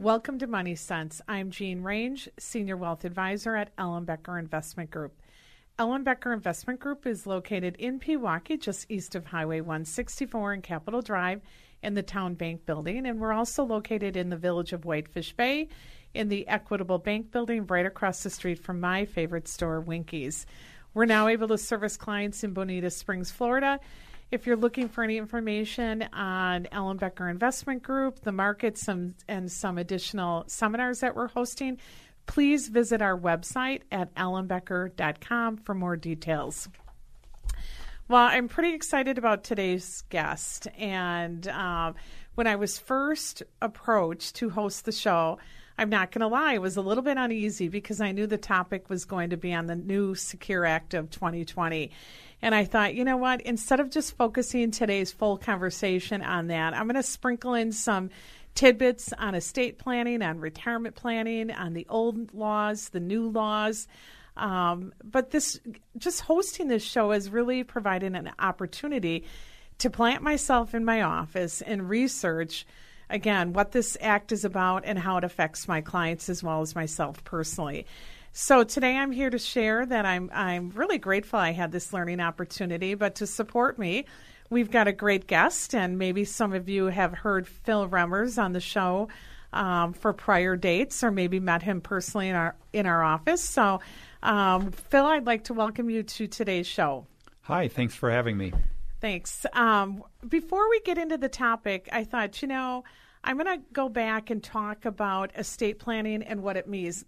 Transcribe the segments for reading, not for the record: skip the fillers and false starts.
Welcome to Money Sense. I'm Jean Range, Senior Wealth Advisor at Ellenbecker Investment Group. Ellenbecker Investment Group is located in Pewaukee, just east of Highway 164 and Capitol Drive in the Town Bank Building. And we're also located in the village of Whitefish Bay in the Equitable Bank Building right across the street from my favorite store, Winkies. We're now able to service clients in Bonita Springs, Florida. If you're looking for any information on Ellenbecker Investment Group, the markets, and some additional seminars that we're hosting, please visit our website at ellenbecker.com for more details. Well, I'm pretty excited about today's guest. And when I was first approached to host the show, I'm not going to lie, I was a little bit uneasy because I knew the topic was going to be on the new SECURE Act of 2020. And I thought, you know what, instead of just focusing today's full conversation on that, I'm going to sprinkle in some tidbits on estate planning, on retirement planning, on the old laws, the new laws. But this, just hosting this show has really provided an opportunity to plant myself in my office and research, again, what this act is about and how it affects my clients as well as myself personally. So today I'm here to share that I'm really grateful I had this learning opportunity, but to support me, we've got a great guest, and maybe some of you have heard Phil Remmers on the show for prior dates, or maybe met him personally in our office. So, Phil, I'd like to welcome you to today's show. Hi, thanks for having me. Thanks. Before we get into the topic, I thought, you know, I'm going to go back and talk about estate planning and what it means,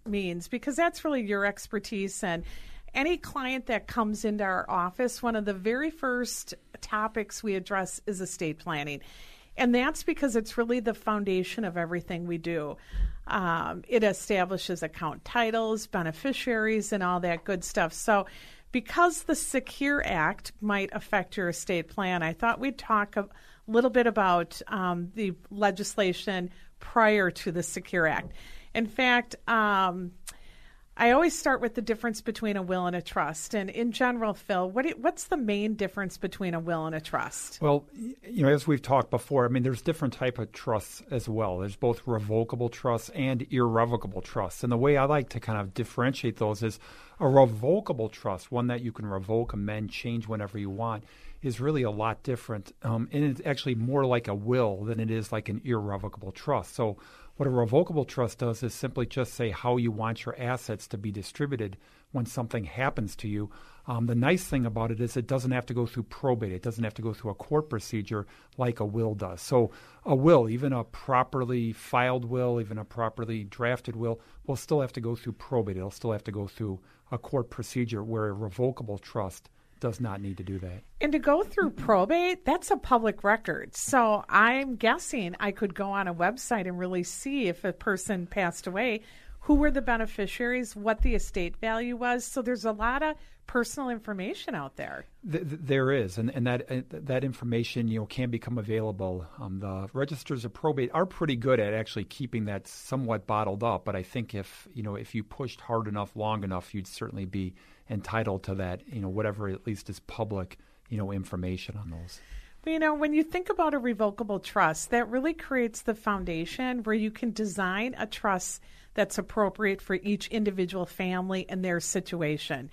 because that's really your expertise. And any client that comes into our office, one of the very first topics we address is estate planning. And that's because it's really the foundation of everything we do. It establishes account titles, beneficiaries, and all that good stuff. So because the SECURE Act might affect your estate plan, I thought we'd talk a little bit about the legislation prior to the SECURE Act. In fact, I always start with the difference between a will and a trust. And in general, Phil, what's the main difference between a will and a trust? Well, you know, as we've talked before, I mean, there's different type of trusts as well. There's both revocable trusts and irrevocable trusts. And the way I like to kind of differentiate those is a revocable trust, one that you can revoke, amend, change whenever you want, is really a lot different. And it's actually more like a will than it is like an irrevocable trust. So what a revocable trust does is simply just say how you want your assets to be distributed when something happens to you. The nice thing about it is it doesn't have to go through probate. It doesn't have to go through a court procedure like a will does. So a will, even a properly filed will, even a properly drafted will still have to go through probate. It'll still have to go through a court procedure, where a revocable trust does not need to do that. And to go through probate, that's a public record. So I'm guessing I could go on a website and really see if a person passed away, who were the beneficiaries, what the estate value was. So there's a lot of personal information out there. There is, and that information, you know, can become available. The registers of probate are pretty good at actually keeping that somewhat bottled up, but I think if you pushed hard enough, long enough, you'd certainly be entitled to that, you know, whatever at least is public, you know, information on those. But, you know, when you think about a revocable trust, that really creates the foundation where you can design a trust that's appropriate for each individual family and their situation.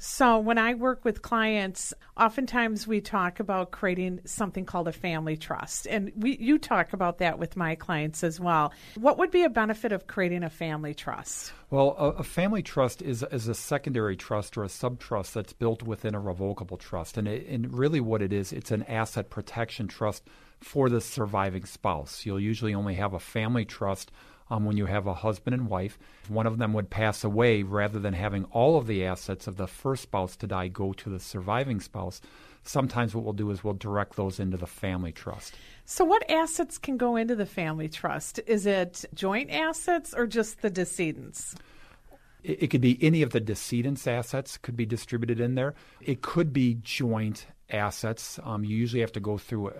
So when I work with clients, oftentimes we talk about creating something called a family trust. And you talk about that with my clients as well. What would be a benefit of creating a family trust? Well, a family trust is a secondary trust or a sub-trust that's built within a revocable trust. And really what it is, it's an asset protection trust for the surviving spouse. You'll usually only have a family trust when you have a husband and wife. If one of them would pass away, rather than having all of the assets of the first spouse to die go to the surviving spouse, sometimes what we'll do is we'll direct those into the family trust. So what assets can go into the family trust? Is it joint assets or just the decedent's? It could be any of the decedent's assets could be distributed in there. It could be joint assets. You usually have to go through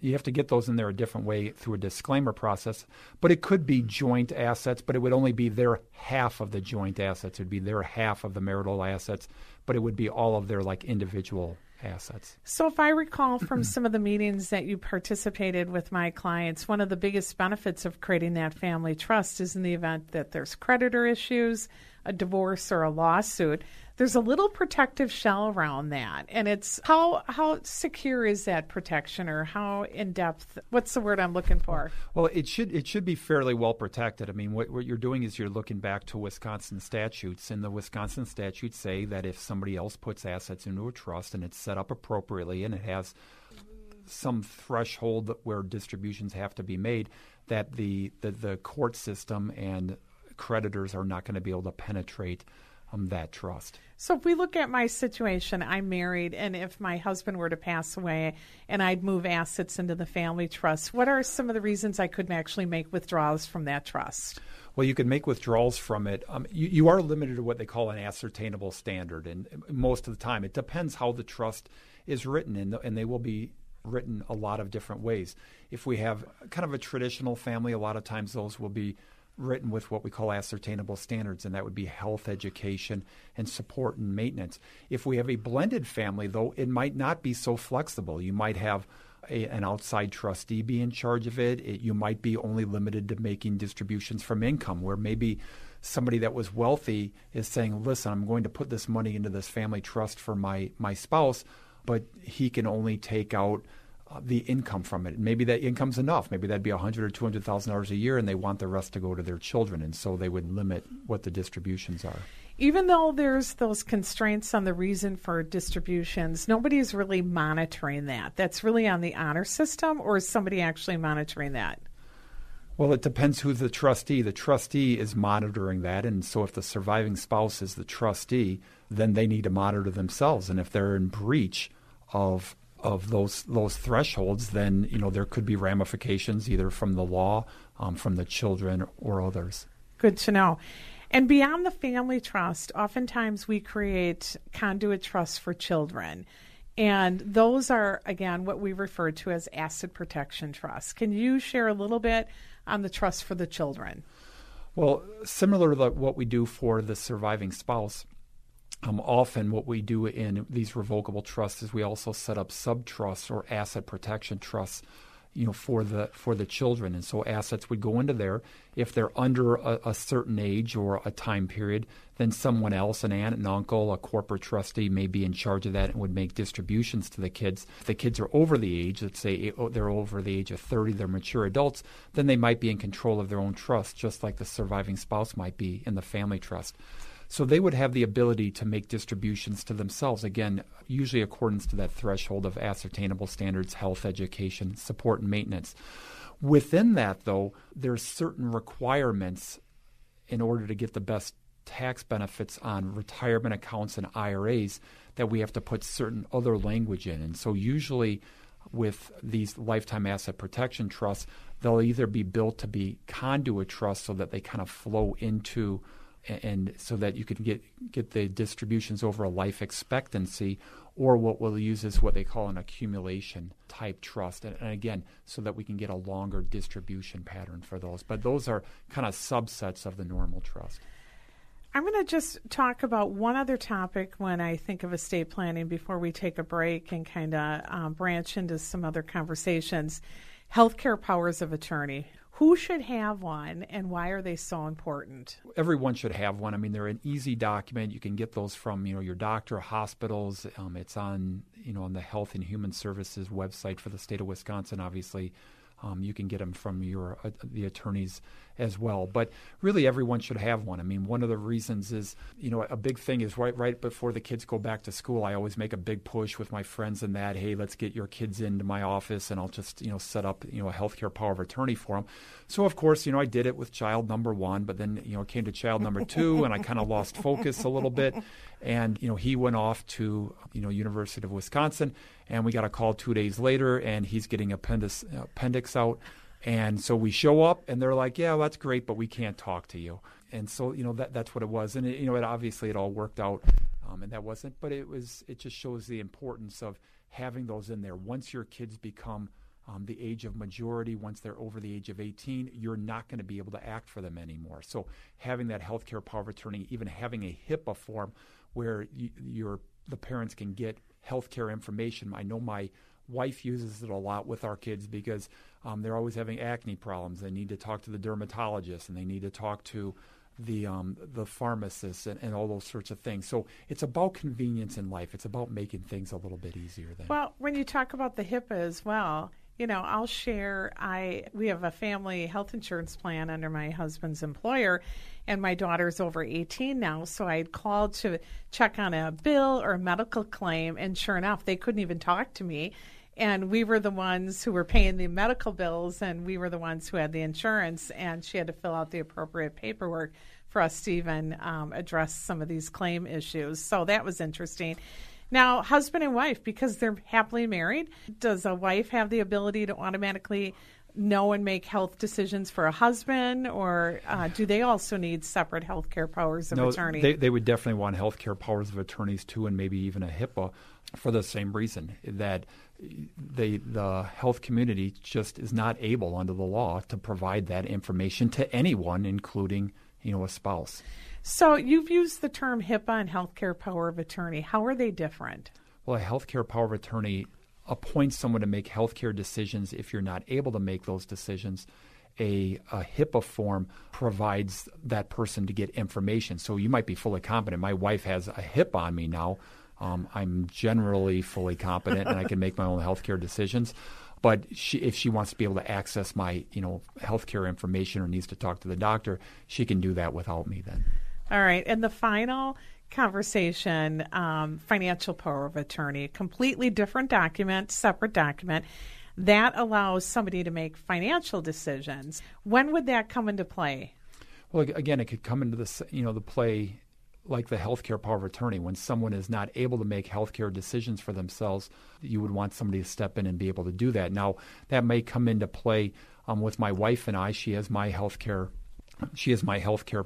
you have to get those in there a different way through a disclaimer process, but it could be joint assets, but it would only be their half of the joint assets. It would be their half of the marital assets, but it would be all of their like individual assets. So if I recall from some of the meetings that you participated with my clients, one of the biggest benefits of creating that family trust is in the event that there's creditor issues, a divorce or a lawsuit, there's a little protective shell around that. And it's how secure is that protection, or how in depth, what's the word I'm looking for? Well, it should be fairly well protected. I mean, what you're doing is you're looking back to Wisconsin statutes, and the Wisconsin statutes say that if somebody else puts assets into a trust and it's set up appropriately and it has some threshold where distributions have to be made, that the court system and creditors are not going to be able to penetrate that trust. So if we look at my situation, I'm married, and if my husband were to pass away and I'd move assets into the family trust, what are some of the reasons I couldn't actually make withdrawals from that trust? Well, you can make withdrawals from it. You are limited to what they call an ascertainable standard, and most of the time it depends how the trust is written, and they will be written a lot of different ways. If we have kind of a traditional family, a lot of times those will be written with what we call ascertainable standards, and that would be health, education, and support and maintenance. If we have a blended family, though, it might not be so flexible. You might have an outside trustee be in charge of it. You might be only limited to making distributions from income, where maybe somebody that was wealthy is saying, listen, I'm going to put this money into this family trust for my spouse, but he can only take out the income from it. Maybe that income's enough. Maybe that'd be $100,000 or $200,000 a year, and they want the rest to go to their children, and so they would limit what the distributions are. Even though there's those constraints on the reason for distributions, nobody's really monitoring that. That's really on the honor system, or is somebody actually monitoring that? Well, it depends who's the trustee. The trustee is monitoring that, and so if the surviving spouse is the trustee, then they need to monitor themselves, and if they're in breach of those thresholds, then there could be ramifications either from the law, from the children, or others. Good to know. And beyond the family trust, oftentimes we create conduit trusts for children. And those are, again, what we refer to as asset protection trusts. Can you share a little bit on the trust for the children? Well, similar to what we do for the surviving spouse, often what we do in these revocable trusts is we also set up sub-trusts or asset protection trusts, for the children. And so assets would go into there. If they're under a certain age or a time period, then someone else, an aunt, an uncle, a corporate trustee, may be in charge of that and would make distributions to the kids. If the kids are over the age, let's say they're over the age of 30, they're mature adults, then they might be in control of their own trust, just like the surviving spouse might be in the family trust. So they would have the ability to make distributions to themselves, again, usually accordance to that threshold of ascertainable standards, health, education, support, and maintenance. Within that, though, there's certain requirements in order to get the best tax benefits on retirement accounts and IRAs that we have to put certain other language in. And so usually with these lifetime asset protection trusts, they'll either be built to be conduit trusts so that they kind of flow into and so that you can get the distributions over a life expectancy, or what we'll use is what they call an accumulation type trust. And again, so that we can get a longer distribution pattern for those. But those are kind of subsets of the normal trust. I'm going to just talk about one other topic when I think of estate planning before we take a break and kind of branch into some other conversations. Healthcare powers of attorney. Who should have one, and why are they so important? Everyone should have one. I mean, they're an easy document. You can get those from, your doctor, hospitals. It's on, on the Health and Human Services website for the state of Wisconsin. Obviously, you can get them from the attorney's as well. But really, everyone should have one. I mean, one of the reasons is, you know, a big thing is right before the kids go back to school, I always make a big push with my friends in that, hey, let's get your kids into my office and I'll just, you know, set up, you know, a healthcare power of attorney for them. So, of course, you know, I did it with child number one, but then, you know, it came to child number two and I kind of lost focus a little bit. And, you know, he went off to, you know, University of Wisconsin, and we got a call 2 days later and he's getting appendix out. And so we show up and they're like, yeah, well, that's great, but we can't talk to you. And so, you know, that's what it was. And, it obviously it all worked out and that wasn't, but it just shows the importance of having those in there. Once your kids become the age of majority, once they're over the age of 18, you're not going to be able to act for them anymore. So having that healthcare power of attorney, even having a HIPAA form where the parents can get healthcare information. I know my wife uses it a lot with our kids because they're always having acne problems. They need to talk to the dermatologist and they need to talk to the pharmacist and all those sorts of things. So it's about convenience in life. It's about making things a little bit easier. Well, when you talk about the HIPAA as well, you know, I'll share, we have a family health insurance plan under my husband's employer, and my daughter's over 18 now, so I had called to check on a bill or a medical claim, and sure enough, they couldn't even talk to me, and we were the ones who were paying the medical bills, and we were the ones who had the insurance, and she had to fill out the appropriate paperwork for us to even address some of these claim issues, so that was interesting. Now, husband and wife, because they're happily married, does a wife have the ability to automatically know and make health decisions for a husband, or do they also need separate health care powers of attorney? They would definitely want health care powers of attorneys, too, and maybe even a HIPAA for the same reason, that the health community just is not able under the law to provide that information to anyone, including, you know, a spouse. So you've used the term HIPAA and healthcare power of attorney. How are they different? Well, a healthcare power of attorney appoints someone to make healthcare decisions if you're not able to make those decisions. A HIPAA form provides that person to get information. So you might be fully competent. My wife has a HIPAA on me now. I'm generally fully competent and I can make my own healthcare decisions. But if she wants to be able to access my, you know, healthcare information or needs to talk to the doctor, she can do that without me then. All right. And the final conversation, financial power of attorney, completely different document, separate document, that allows somebody to make financial decisions. When would that come into play? Well, again, it could come into the play like the healthcare power of attorney. When someone is not able to make healthcare decisions for themselves, you would want somebody to step in and be able to do that. Now, that may come into play with my wife and I. She has my healthcare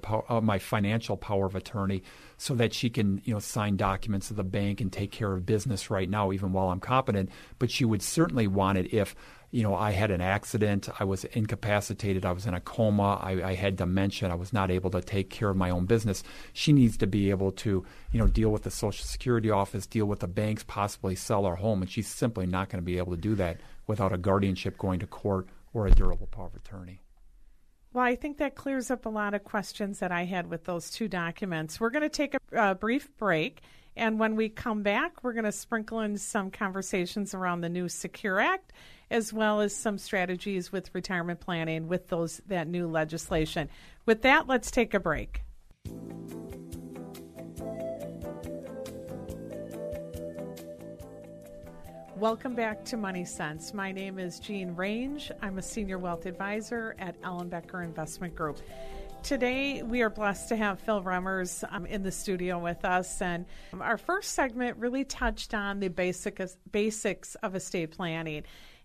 power, my financial power of attorney, so that she can, you know, sign documents to the bank and take care of business right now, even while I'm competent. But she would certainly want it if, you know, I had an accident, I was incapacitated, I was in a coma, I had dementia, I was not able to take care of my own business. She needs to be able to, you know, deal with the Social Security office, deal with the banks, possibly sell our home, and she's simply not going to be able to do that without a guardianship going to court or a durable power of attorney. Well, I think that clears up a lot of questions that I had with those two documents. We're going to take a brief break, and when we come back, we're going to sprinkle in some conversations around the new SECURE Act, as well as some strategies with retirement planning with that new legislation. With that, let's take a break. Welcome back to Money Sense. My name is Jean Range. I'm a senior wealth advisor at Ellen Becker Investment Group. Today, we are blessed to have Phil Remmers in the studio with us. And our first segment really touched on the basics of estate planning.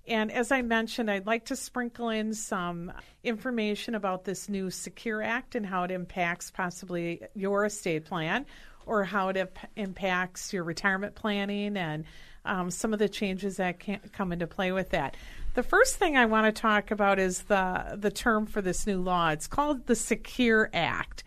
And as I mentioned, I'd like to sprinkle in some information about this new SECURE Act and how it impacts possibly your estate plan, or how it impacts your retirement planning and some of the changes that can come into play with that. The first thing I want to talk about is the term for this new law. It's called the SECURE Act,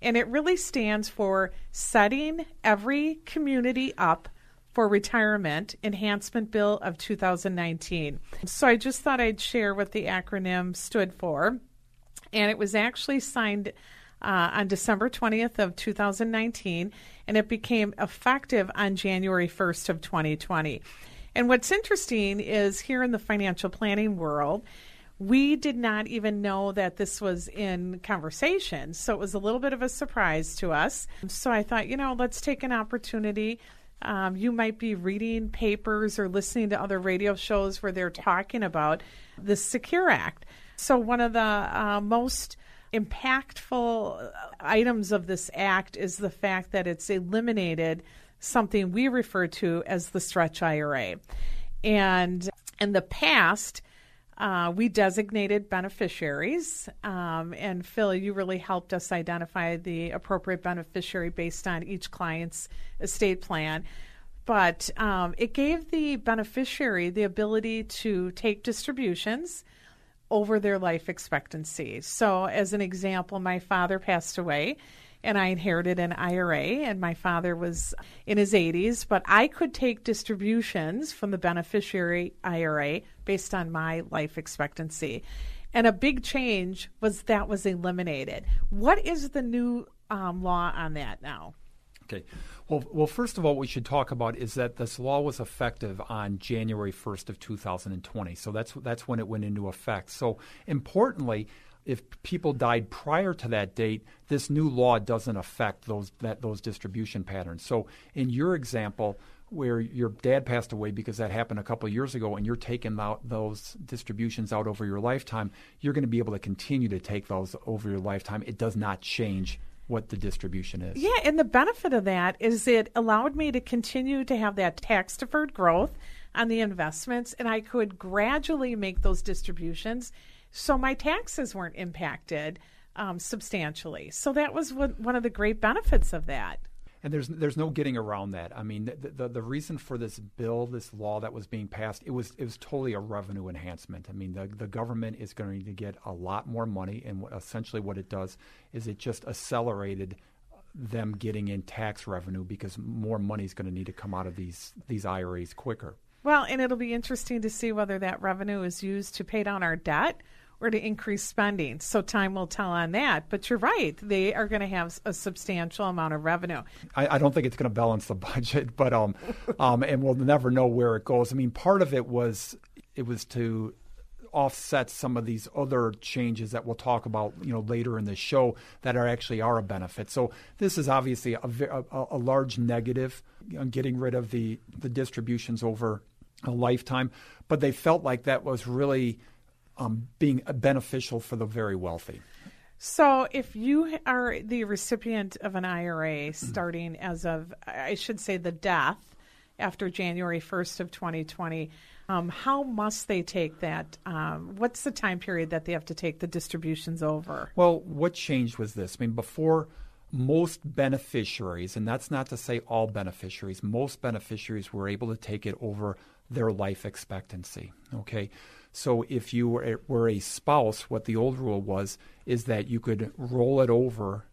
and it really stands for Setting Every Community Up for Retirement Enhancement Bill of 2019. So I just thought I'd share what the acronym stood for, and it was actually signed on December 20th of 2019, and it became effective on January 1st of 2020. And what's interesting is here in the financial planning world, We did not even know that this was in conversation, so it was a little bit of a surprise to us. So I thought, you know, let's take an opportunity. You might be reading papers or listening to other radio shows where they're talking about the SECURE Act. So one of the most impactful items of this act is the fact that it's eliminated something we refer to as the stretch IRA. And in the past, we designated beneficiaries, and Phil, you really helped us identify the appropriate beneficiary based on each client's estate plan. But it gave the beneficiary the ability to take distributions over their life expectancy. So as an example, my father passed away and I inherited an IRA, and my father was in his 80s, but I could take distributions from the beneficiary IRA based on my life expectancy. And a big change was that was eliminated. What is the new law on that now? Okay. Well, first of all, what we should talk about is that this law was effective on January 1st of 2020. So that's when it went into effect. So importantly, if people died prior to that date, this new law doesn't affect those distribution patterns. So in your example, where your dad passed away, because that happened a couple of years ago, and you're taking out those distributions out over your lifetime, you're going to be able to continue to take those over your lifetime. It does not change what the distribution is. Yeah, and the benefit of that is it allowed me to continue to have that tax-deferred growth on the investments, and I could gradually make those distributions, so my taxes weren't impacted substantially. So that was one of the great benefits of that. And there's no getting around that. I mean, the reason for this bill, this law that was being passed, it was totally a revenue enhancement. I mean, the government is going to get a lot more money, and essentially what it does is it just accelerated them getting in tax revenue because more money is going to need to come out of these IRAs quicker. Well, and it'll be interesting to see whether that revenue is used to pay down our debt or to increase spending. So time will tell on that. But you're right. They are going to have a substantial amount of revenue. I don't think it's going to balance the budget, but and we'll never know where it goes. I mean, part of it was to offset some of these other changes that we'll talk about, you know, later in the show that are actually a benefit. So this is obviously a large negative, you know, getting rid of the distributions over a lifetime, but they felt like that was really being beneficial for the very wealthy. So if you are the recipient of an IRA starting as of, I should say, the death after January 1st of 2020, how must they take that? What's the time period that they have to take the distributions over? Well, what changed was this. I mean, before, most beneficiaries, and that's not to say all beneficiaries, most beneficiaries were able to take it over their life expectancy. Okay, so if you were a spouse, what the old rule was is that you could roll it over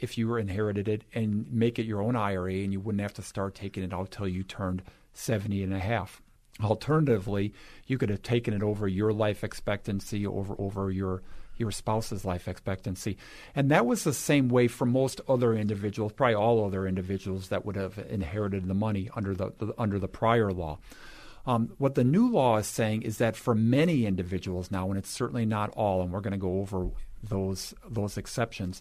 if you inherited it and make it your own IRA, and you wouldn't have to start taking it out till you turned 70 and a half. Alternatively, you could have taken it over your life expectancy, over your spouse's life expectancy. And that was the same way for most other individuals, probably all other individuals that would have inherited the money under the prior law. What the new law is saying is that for many individuals now, and it's certainly not all, and we're going to go over those exceptions,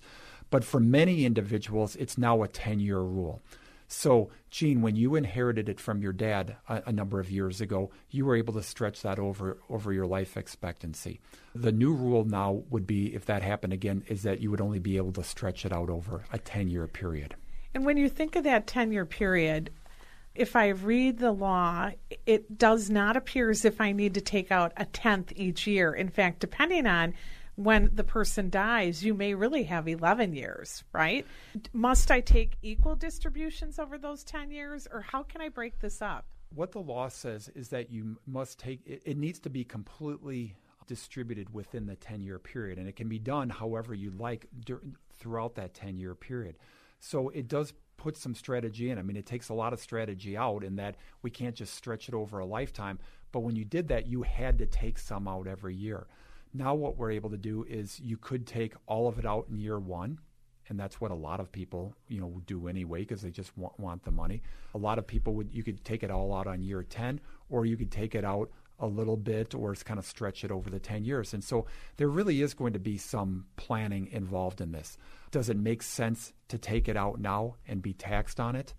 but for many individuals, it's now a 10-year rule. So, Gene, when you inherited it from your dad a number of years ago, you were able to stretch that over your life expectancy. The new rule now would be, if that happened again, is that you would only be able to stretch it out over a 10-year period. And when you think of that 10-year period, if I read the law, it does not appear as if I need to take out a tenth each year. In fact, depending on when the person dies, you may really have 11 years, right? Must I take equal distributions over those 10 years, or how can I break this up? What the law says is that you must take, it needs to be completely distributed within the 10-year period, and it can be done however you like throughout that 10-year period. So it does put some strategy in. I mean, it takes a lot of strategy out in that we can't just stretch it over a lifetime, but when you did that, you had to take some out every year. Now what we're able to do is you could take all of it out in year one, and that's what a lot of people, you know, do anyway because they just want the money. A lot of people you could take it all out on year 10, or you could take it out a little bit or kind of stretch it over the 10 years. And so there really is going to be some planning involved in this. Does it make sense to take it out now and be taxed on it?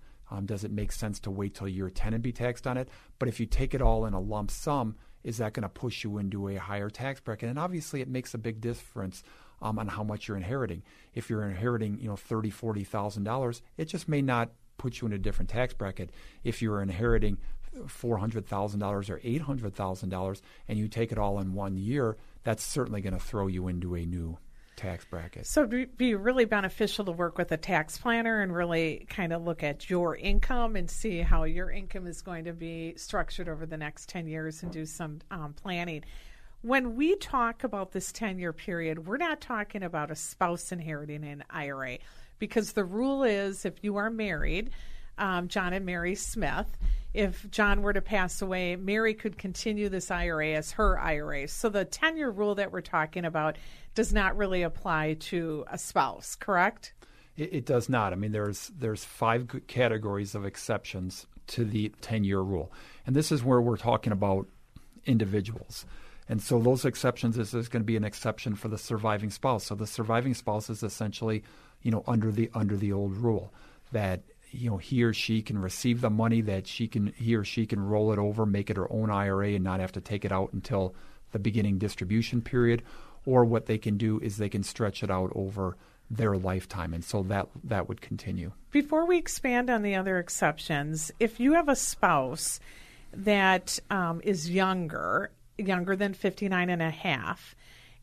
Does it make sense to wait till year 10 and be taxed on it? But if you take it all in a lump sum, is that going to push you into a higher tax bracket? And obviously it makes a big difference on how much you're inheriting. If you're inheriting, $30,000, $40,000, it just may not put you in a different tax bracket. If you're inheriting $400,000 or $800,000 and you take it all in 1 year, that's certainly going to throw you into a new tax bracket. So it would be really beneficial to work with a tax planner and really kind of look at your income and see how your income is going to be structured over the next 10 years and do some planning. When we talk about this 10-year period, we're not talking about a spouse inheriting an IRA, because the rule is if you are married, John and Mary Smith, if John were to pass away, Mary could continue this IRA as her IRA. So the 10-year rule that we're talking about does not really apply to a spouse, correct? It does not. I mean, there's five categories of exceptions to the 10-year rule. And this is where we're talking about individuals. And so those exceptions is there's going to be an exception for the surviving spouse. So the surviving spouse is essentially, under the old rule that he or she can receive the money, that he or she can roll it over, make it her own IRA and not have to take it out until the beginning distribution period, or what they can do is they can stretch it out over their lifetime. And so that would continue. Before we expand on the other exceptions, if you have a spouse that is younger than 59 and a half,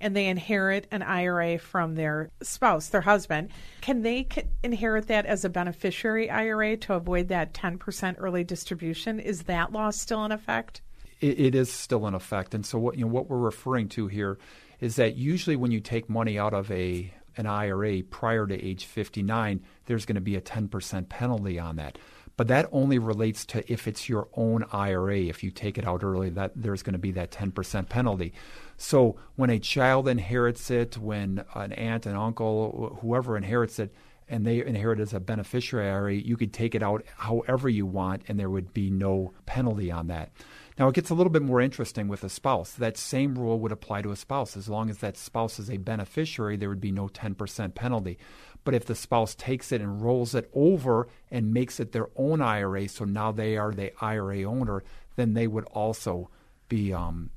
and they inherit an IRA from their spouse, their husband, can they inherit that as a beneficiary IRA to avoid that 10% early distribution? Is that law still in effect? It is still in effect. And so what we're referring to here is that usually when you take money out of an IRA prior to age 59, there's going to be a 10% penalty on that. But that only relates to if it's your own IRA. If you take it out early, that there's going to be that 10% penalty. So when a child inherits it, when an aunt, an uncle, whoever inherits it, and they inherit as a beneficiary IRA, you could take it out however you want, and there would be no penalty on that. Now, it gets a little bit more interesting with a spouse. That same rule would apply to a spouse. As long as that spouse is a beneficiary, there would be no 10% penalty. But if the spouse takes it and rolls it over and makes it their own IRA, so now they are the IRA owner, then they would also be subject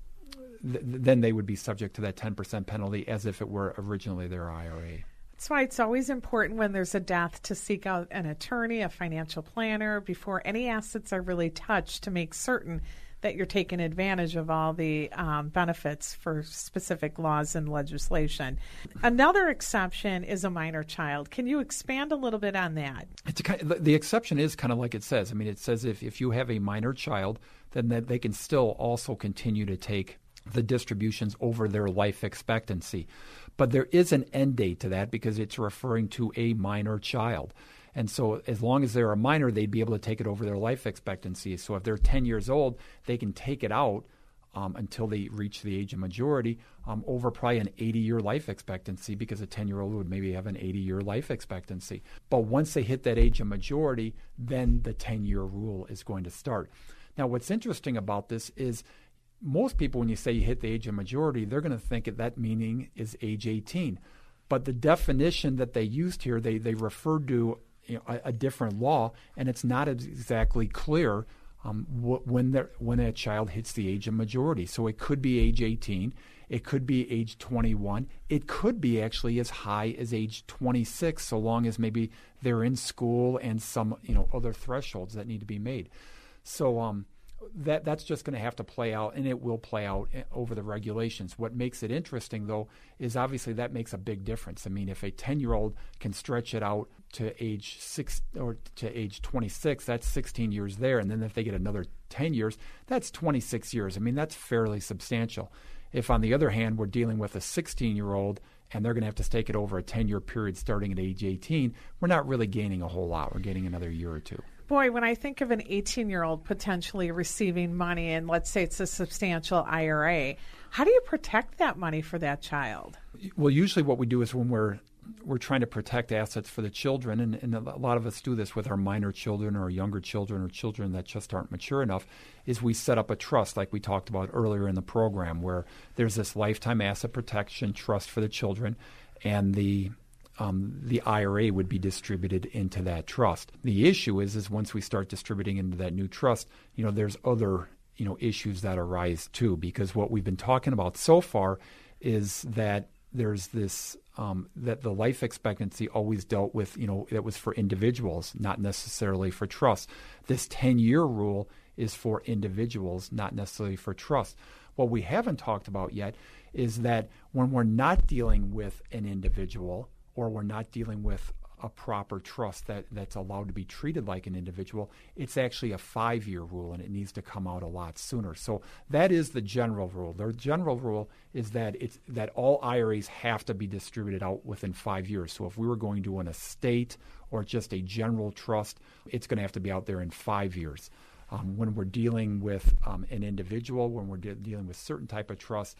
to that 10% penalty as if it were originally their IRA. That's why it's always important when there's a death to seek out an attorney, a financial planner, before any assets are really touched, to make certain that you're taking advantage of all the benefits for specific laws and legislation. Another exception is a minor child. Can you expand a little bit on that? The exception is kind of like it says. I mean, it says if you have a minor child, then that they can still also continue to take the distributions over their life expectancy. But there is an end date to that because it's referring to a minor child. And so as long as they're a minor, they'd be able to take it over their life expectancy. So if they're 10 years old, they can take it out until they reach the age of majority over probably an 80-year life expectancy, because a 10-year-old would maybe have an 80-year life expectancy. But once they hit that age of majority, then the 10-year rule is going to start. Now, what's interesting about this is most people, when you say you hit the age of majority, they're going to think that meaning is age 18. But the definition that they used here, they referred to a different law, and it's not exactly clear when a child hits the age of majority. So it could be age 18, it could be age 21, it could be actually as high as age 26, so long as maybe they're in school and some other thresholds that need to be made. So that's just going to have to play out, and it will play out over the regulations. What makes it interesting, though, is obviously that makes a big difference. I mean, if a 10-year-old can stretch it out to age 6 or to age 26, that's 16 years there, and then if they get another 10 years, that's 26 years. I mean, that's fairly substantial. If, on the other hand, we're dealing with a 16-year-old and they're going to have to take it over a 10-year period starting at age 18, we're not really gaining a whole lot. We're gaining another year or two. Boy, when I think of an 18-year-old potentially receiving money, and let's say it's a substantial IRA, how do you protect that money for that child? Well, usually what we do is when we're we're trying to protect assets for the children, and a lot of us do this with our minor children or younger children or children that just aren't mature enough, is we set up a trust like we talked about earlier in the program, where there's this lifetime asset protection trust for the children, and the IRA would be distributed into that trust. The issue is once we start distributing into that new trust, you know, there's other, you know, issues that arise too, because what we've been talking about so far is that there's this that the life expectancy always dealt with, you know, that was for individuals, not necessarily for trusts. This 10-year rule is for individuals, not necessarily for trusts. What we haven't talked about yet is that when we're not dealing with an individual, or we're not dealing with a proper trust that's allowed to be treated like an individual, it's actually a 5-year rule, and it needs to come out a lot sooner. So that is the general rule. The general rule is that it's that all IRAs have to be distributed out within 5 years. So if we were going to an estate or just a general trust, it's going to have to be out there in 5 years. When we're dealing with an individual, when we're dealing with certain type of trust,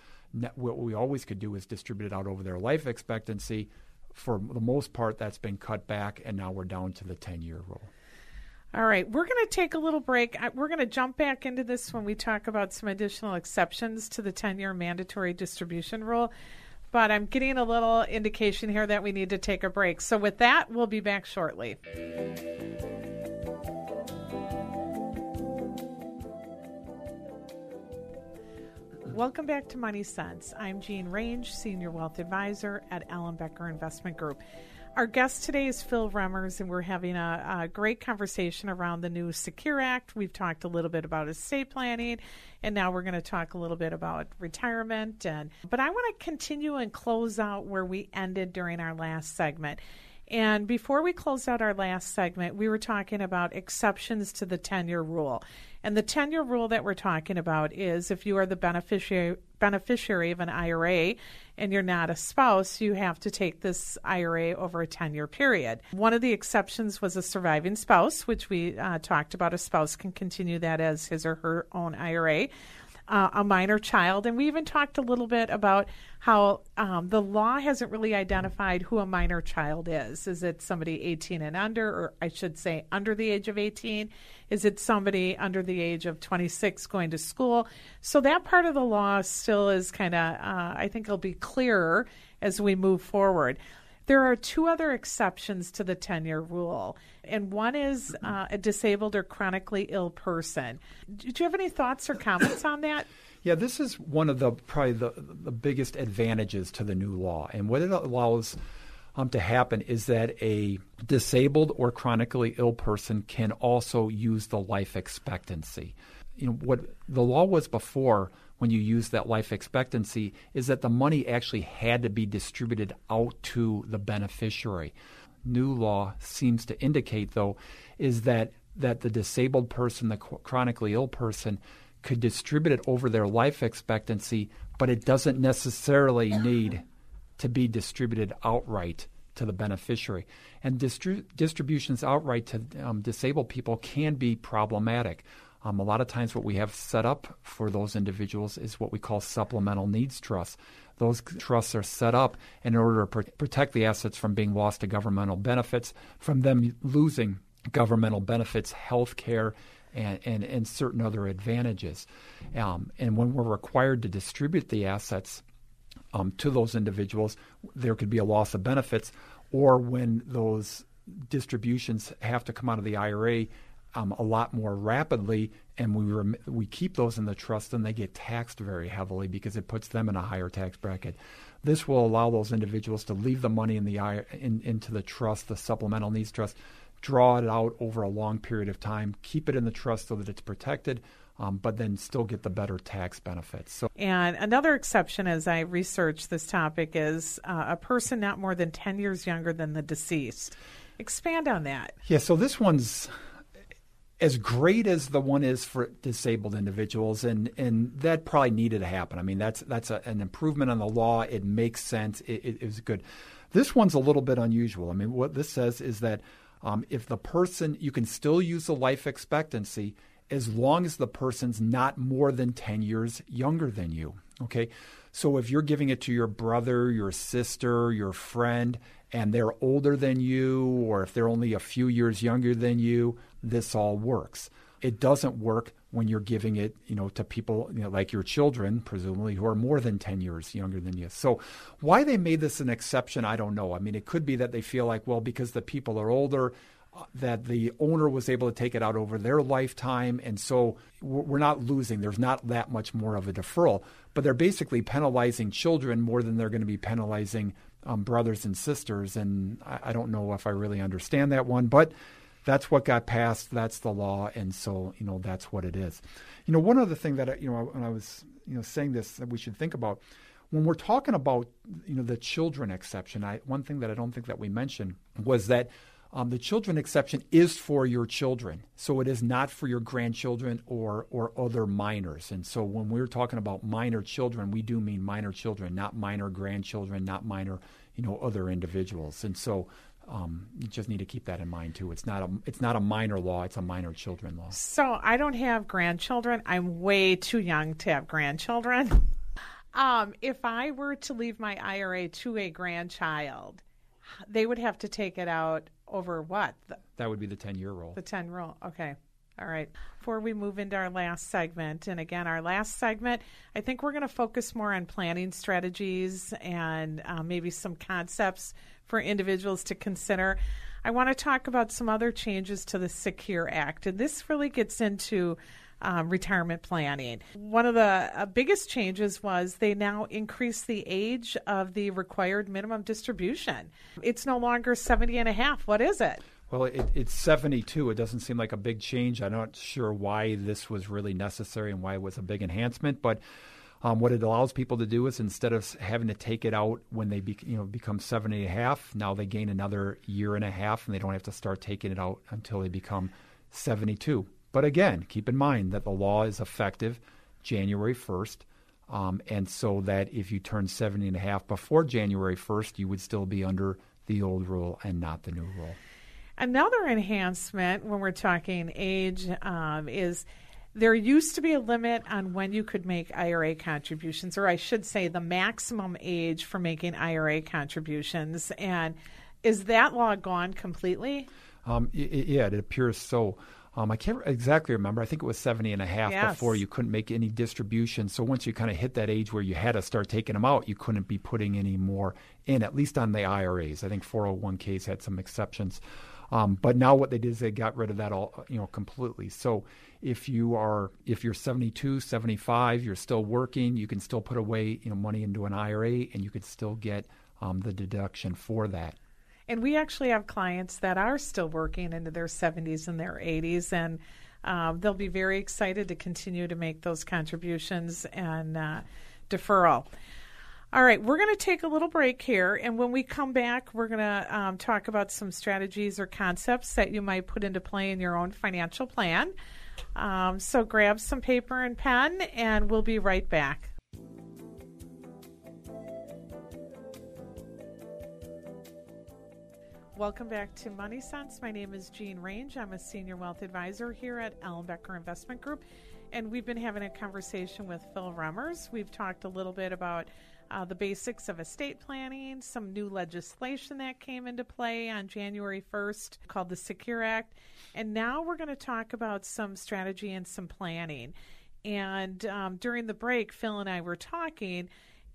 what we always could do is distribute it out over their life expectancy. For the most part, that's been cut back, and now we're down to the 10-year rule. All right. We're going to take a little break. We're going to jump back into this when we talk about some additional exceptions to the 10-year mandatory distribution rule. But I'm getting a little indication here that we need to take a break. So with that, we'll be back shortly. Welcome back to Money Sense. I'm Jean Range, Senior Wealth Advisor at Ellen Becker Investment Group. Our guest today is Phil Remmers, and we're having a great conversation around the new SECURE Act. We've talked a little bit about estate planning, and now we're going to talk a little bit about retirement. But I want to continue and close out where we ended during our last segment. And before we closed out our last segment, we were talking about exceptions to the 10-year rule. And the 10-year rule that we're talking about is if you are the beneficiary of an IRA and you're not a spouse, you have to take this IRA over a 10-year period. One of the exceptions was a surviving spouse, which we talked about. A spouse can continue that as his or her own IRA. A minor child, and we even talked a little bit about how the law hasn't really identified who a minor child is. Is it somebody 18 and under, or I should say under the age of 18? Is it somebody under the age of 26 going to school? So that part of the law still is kind of, I think it'll be clearer as we move forward. There are two other exceptions to the 10-year rule, and one is a disabled or chronically ill person. Did you have any thoughts or comments on that? Yeah, this is one of the biggest advantages to the new law, and what it allows to happen is that a disabled or chronically ill person can also use the life expectancy. You know, what the law was before, when you use that life expectancy, is that the money actually had to be distributed out to the beneficiary. New law seems to indicate, though, is that the disabled person, the chronically ill person, could distribute it over their life expectancy, but it doesn't necessarily need to be distributed outright to the beneficiary. And distributions outright to disabled people can be problematic. A lot of times what we have set up for those individuals is what we call supplemental needs trusts. Those trusts are set up in order to protect the assets from being lost to governmental benefits, from them losing governmental benefits, health care, and certain other advantages. And when we're required to distribute the assets to those individuals, there could be a loss of benefits, or when those distributions have to come out of the IRA a lot more rapidly, and we keep those in the trust, and they get taxed very heavily because it puts them in a higher tax bracket. This will allow those individuals to leave the money in the into the trust, the supplemental needs trust, draw it out over a long period of time, keep it in the trust so that it's protected, but then still get the better tax benefits. And another exception, as I researched this topic, is a person not more than 10 years younger than the deceased. Expand on that. Yeah, so this one's as great as the one is for disabled individuals, and that probably needed to happen. I mean, that's an improvement on the law. It makes sense. It was good. This one's a little bit unusual. I mean, what this says is that if the person, you can still use the life expectancy as long as the person's not more than 10 years younger than you, okay? So if you're giving it to your brother, your sister, your friend, and they're older than you, or if they're only a few years younger than you, this all works. It doesn't work when you're giving it, to people like your children, presumably, who are more than 10 years younger than you. So why they made this an exception, I don't know. I mean, it could be that they feel like, well, because the people are older, that the owner was able to take it out over their lifetime, and so we're not losing. There's not that much more of a deferral. But they're basically penalizing children more than they're going to be penalizing brothers and sisters, and I don't know if I really understand that one, but that's what got passed. That's the law, and so that's what it is. One other thing that when I was saying this, that we should think about when we're talking about the children exception. One thing that I don't think that we mentioned was that the children exception is for your children, so it is not for your grandchildren or other minors. And so when we're talking about minor children, we do mean minor children, not minor grandchildren, not minor other individuals. And so you just need to keep that in mind too. It's not a minor law; it's a minor children law. So I don't have grandchildren. I'm way too young to have grandchildren. If I were to leave my IRA to a grandchild, they would have to take it out. Over what? That would be the 10-year rule. The 10 rule. Okay. All right. Before we move into our last segment, and again, our last segment, I think we're going to focus more on planning strategies and maybe some concepts for individuals to consider. I want to talk about some other changes to the SECURE Act, and this really gets into retirement planning. One of the biggest changes was they now increase the age of the required minimum distribution. It's no longer 70 and a half. What is it? Well, it's 72. It doesn't seem like a big change. I'm not sure why this was really necessary and why it was a big enhancement, but what it allows people to do is, instead of having to take it out when they become 70 and a half, now they gain another year and a half, and they don't have to start taking it out until they become 72. But again, keep in mind that the law is effective January 1st, and so that if you turn 70 and a half before January 1st, you would still be under the old rule and not the new rule. Another enhancement when we're talking age is there used to be a limit on when you could make IRA contributions, or I should say the maximum age for making IRA contributions. And is that law gone completely? Yeah, it appears so. I can't exactly remember. I think it was 70 and a half. Yes. Before you couldn't make any distributions. So once you kind of hit that age where you had to start taking them out, you couldn't be putting any more in, at least on the IRAs. I think 401ks had some exceptions. But now what they did is they got rid of that all, completely. So if you're 72, 75, you're still working, you can still put away, money into an IRA, and you could still get the deduction for that. And we actually have clients that are still working into their 70s and their 80s, and they'll be very excited to continue to make those contributions and deferral. All right, we're going to take a little break here, and when we come back, we're going to talk about some strategies or concepts that you might put into play in your own financial plan. So grab some paper and pen, and we'll be right back. Welcome back to Money Sense. My name is Jean Range. I'm a senior wealth advisor here at Ellen Becker Investment Group, and we've been having a conversation with Phil Remmers. We've talked a little bit about the basics of estate planning, some new legislation that came into play on January 1st called the SECURE Act, and now we're going to talk about some strategy and some planning. And during the break, Phil and I were talking,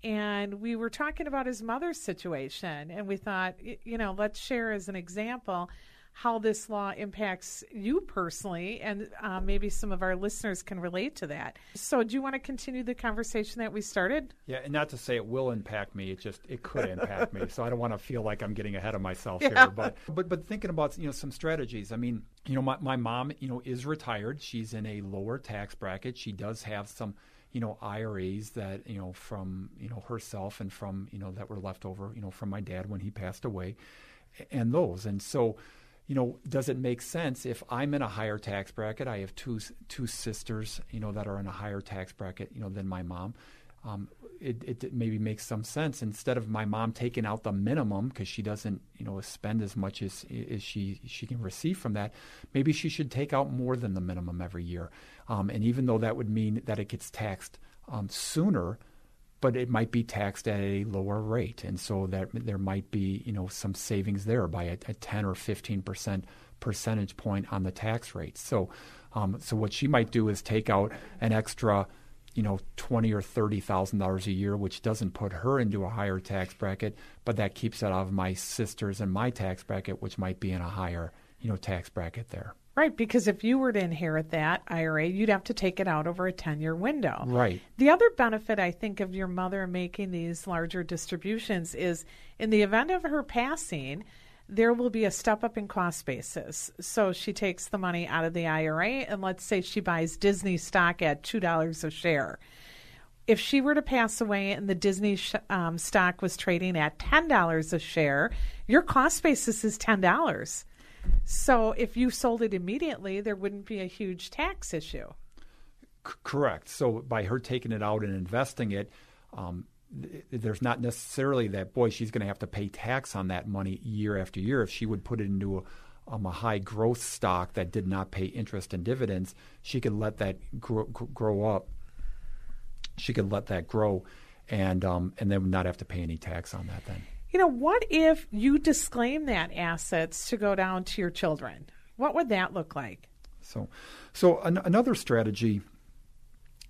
and we were talking about his mother's situation, and we thought, let's share as an example how this law impacts you personally, and maybe some of our listeners can relate to that. So do you want to continue the conversation that we started? Yeah, and not to say it will impact me, it could impact me. So I don't want to feel like I'm getting ahead of myself here. But thinking about, some strategies, I mean, my mom, is retired. She's in a lower tax bracket. She does have some IRAs that, from, herself and from, that were left over, from my dad when he passed away, and those. And so, does it make sense if I'm in a higher tax bracket? I have two sisters, that are in a higher tax bracket, than my mom. It maybe makes some sense, instead of my mom taking out the minimum because she doesn't, spend as much as she can receive from that, maybe she should take out more than the minimum every year. And even though that would mean that it gets taxed sooner, but it might be taxed at a lower rate. And so that there might be, you know, some savings there by a 10 or 15% percentage point on the tax rate. So so what she might do is take out an extra, you know, $20,000 or $30,000 a year, which doesn't put her into a higher tax bracket, but that keeps it out of my sisters and my tax bracket, which might be in a higher, you know, tax bracket there. Right, because if you were to inherit that IRA, you'd have to take it out over a 10-year window. Right. The other benefit, I think, of your mother making these larger distributions is in the event of her passing, there will be a step-up in cost basis. So she takes the money out of the IRA, and let's say she buys Disney stock at $2 a share. If she were to pass away and the Disney stock was trading at $10 a share, your cost basis is $10. So if you sold it immediately, there wouldn't be a huge tax issue. Correct. So by her taking it out and investing it, there's not necessarily that, boy, she's going to have to pay tax on that money year after year. If she would put it into a high growth stock that did not pay interest and dividends, she could let that grow up. She could let that grow and then not have to pay any tax on that then. You know, what if you disclaim that assets to go down to your children? What would that look like? So another strategy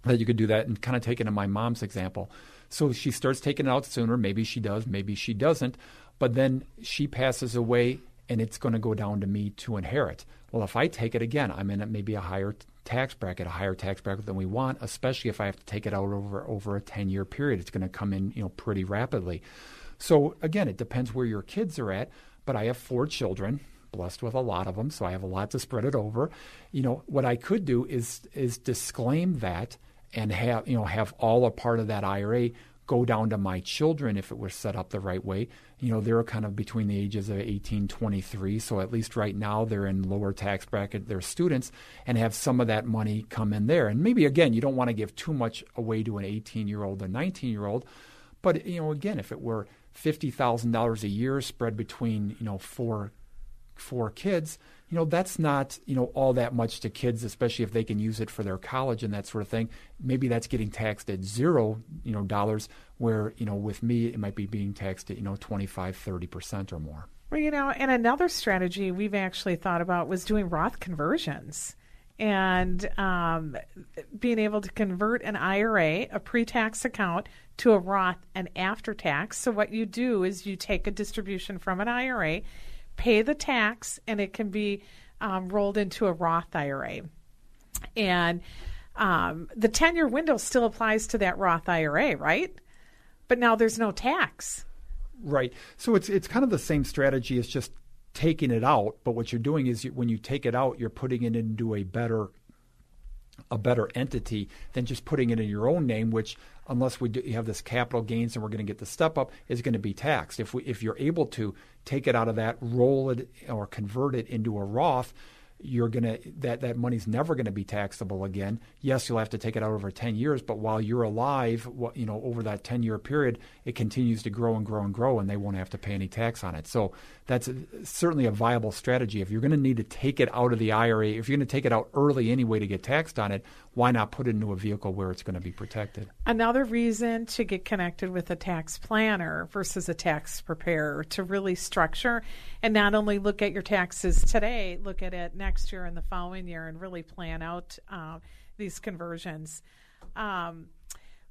that you could do that, and kind of take into my mom's example. So she starts taking it out sooner. Maybe she does, maybe she doesn't. But then she passes away, and it's going to go down to me to inherit. Well, if I take it again, I'm in maybe a higher tax bracket than we want, especially if I have to take it out over a 10-year period. It's going to come in, you know, pretty rapidly. So, again, it depends where your kids are at, but I have 4 children, blessed with a lot of them, so I have a lot to spread it over. You know, what I could do is disclaim that and have all a part of that IRA go down to my children if it were set up the right way. You know, they're kind of between the ages of 18 and 23, so at least right now they're in lower tax bracket, they're students, and have some of that money come in there. And maybe, again, you don't want to give too much away to an 18-year-old or 19-year-old, but, you know, again, if it were $50,000 a year spread between, you know, four kids, you know, that's not, you know, all that much to kids, especially if they can use it for their college and that sort of thing. Maybe that's getting taxed at $0, you know, dollars, where, you know, with me, it might be being taxed at, you know, 25, 30% or more. Well, you know, and another strategy we've actually thought about was doing Roth conversions and being able to convert an IRA, a pre-tax account, to a Roth and after tax. So what you do is you take a distribution from an IRA, pay the tax, and it can be rolled into a Roth IRA. And the 10-year window still applies to that Roth IRA, right? But now there's no tax. Right. So it's kind of the same strategy as just taking it out, but what you're doing is when you take it out, you're putting it into a better entity than just putting it in your own name, which, unless you have this capital gains and we're going to get the step up, is going to be taxed. If you're able to take it out of that, roll it or convert it into a Roth, you're going to that money's never going to be taxable again. Yes, you'll have to take it out over 10 years, but while you're alive, you know, over that 10-year period, it continues to grow and grow and grow, and they won't have to pay any tax on it. So that's certainly a viable strategy. If you're going to need to take it out of the IRA, if you're going to take it out early anyway to get taxed on it, why not put it into a vehicle where it's going to be protected? Another reason to get connected with a tax planner versus a tax preparer, to really structure and not only look at your taxes today, look at it next year and the following year, and really plan out these conversions.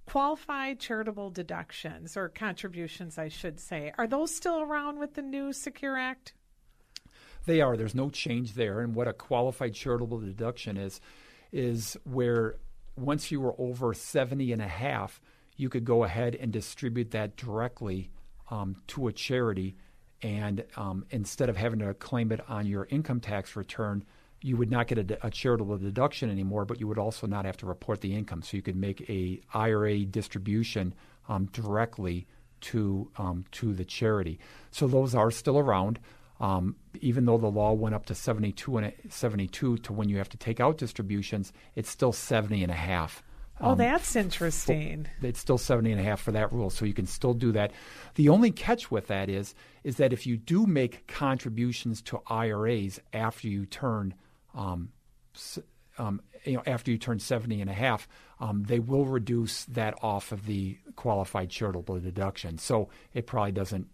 Qualified charitable deductions, or contributions, I should say, are those still around with the new SECURE Act? They are. There's no change there. And what a qualified charitable deduction is where once you were over 70 and a half, you could go ahead and distribute that directly to a charity. And instead of having to claim it on your income tax return, you would not get a charitable deduction anymore, but you would also not have to report the income. So you could make a IRA distribution directly to the charity. So those are still around, even though the law went up to 72 to when you have to take out distributions. It's still 70 and a half. Oh, that's interesting. It's still 70 and a half for that rule, so you can still do that. The only catch with that is that if you do make contributions to IRAs after you turn after you turn 70.5, they will reduce that off of the qualified charitable deduction. So it probably doesn't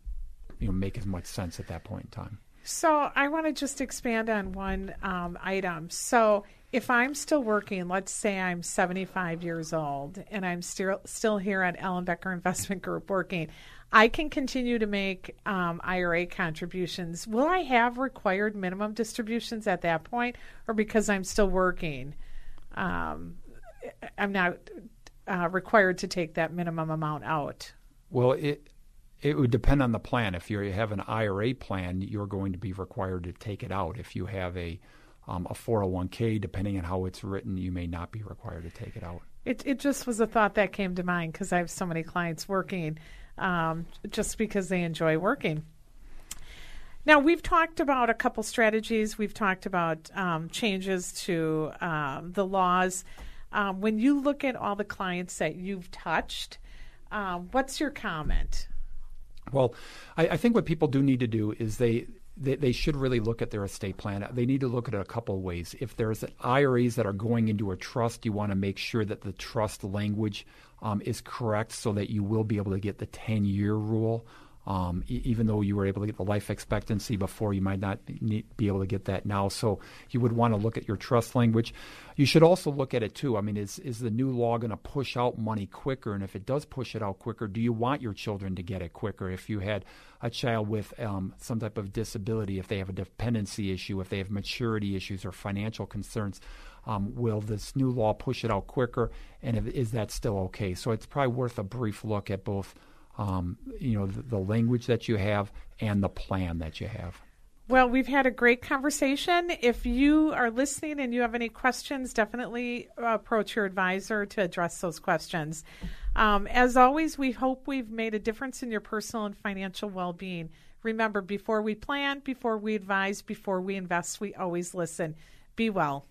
make as much sense at that point in time. So I want to just expand on one item. So if I'm still working, let's say I'm 75 years old and I'm still here at Ellen Becker Investment Group working, I can continue to make IRA contributions. Will I have required minimum distributions at that point, or because I'm still working, I'm not required to take that minimum amount out? Well, it would depend on the plan. If you have an IRA plan, you're going to be required to take it out. If you have a 401k, depending on how it's written, you may not be required to take it out. It just was a thought that came to mind because I have so many clients working just because they enjoy working. Now, we've talked about a couple strategies. We've talked about changes to the laws. When you look at all the clients that you've touched, what's your comment? Well, I think what people do need to do is they should really look at their estate plan. They need to look at it a couple of ways. If there's IRAs that are going into a trust, you want to make sure that the trust language is correct so that you will be able to get the 10-year rule. Even though you were able to get the life expectancy before, you might not be able to get that now. So you would want to look at your trust language. You should also look at it too. I mean, is the new law going to push out money quicker? And if it does push it out quicker, do you want your children to get it quicker? If you had a child with some type of disability, if they have a dependency issue, if they have maturity issues or financial concerns, will this new law push it out quicker? And is that still okay? So it's probably worth a brief look at both the language that you have and the plan that you have. Well, we've had a great conversation. If you are listening and you have any questions, definitely approach your advisor to address those questions. As always, we hope we've made a difference in your personal and financial well-being. Remember, before we plan, before we advise, before we invest, we always listen. Be well.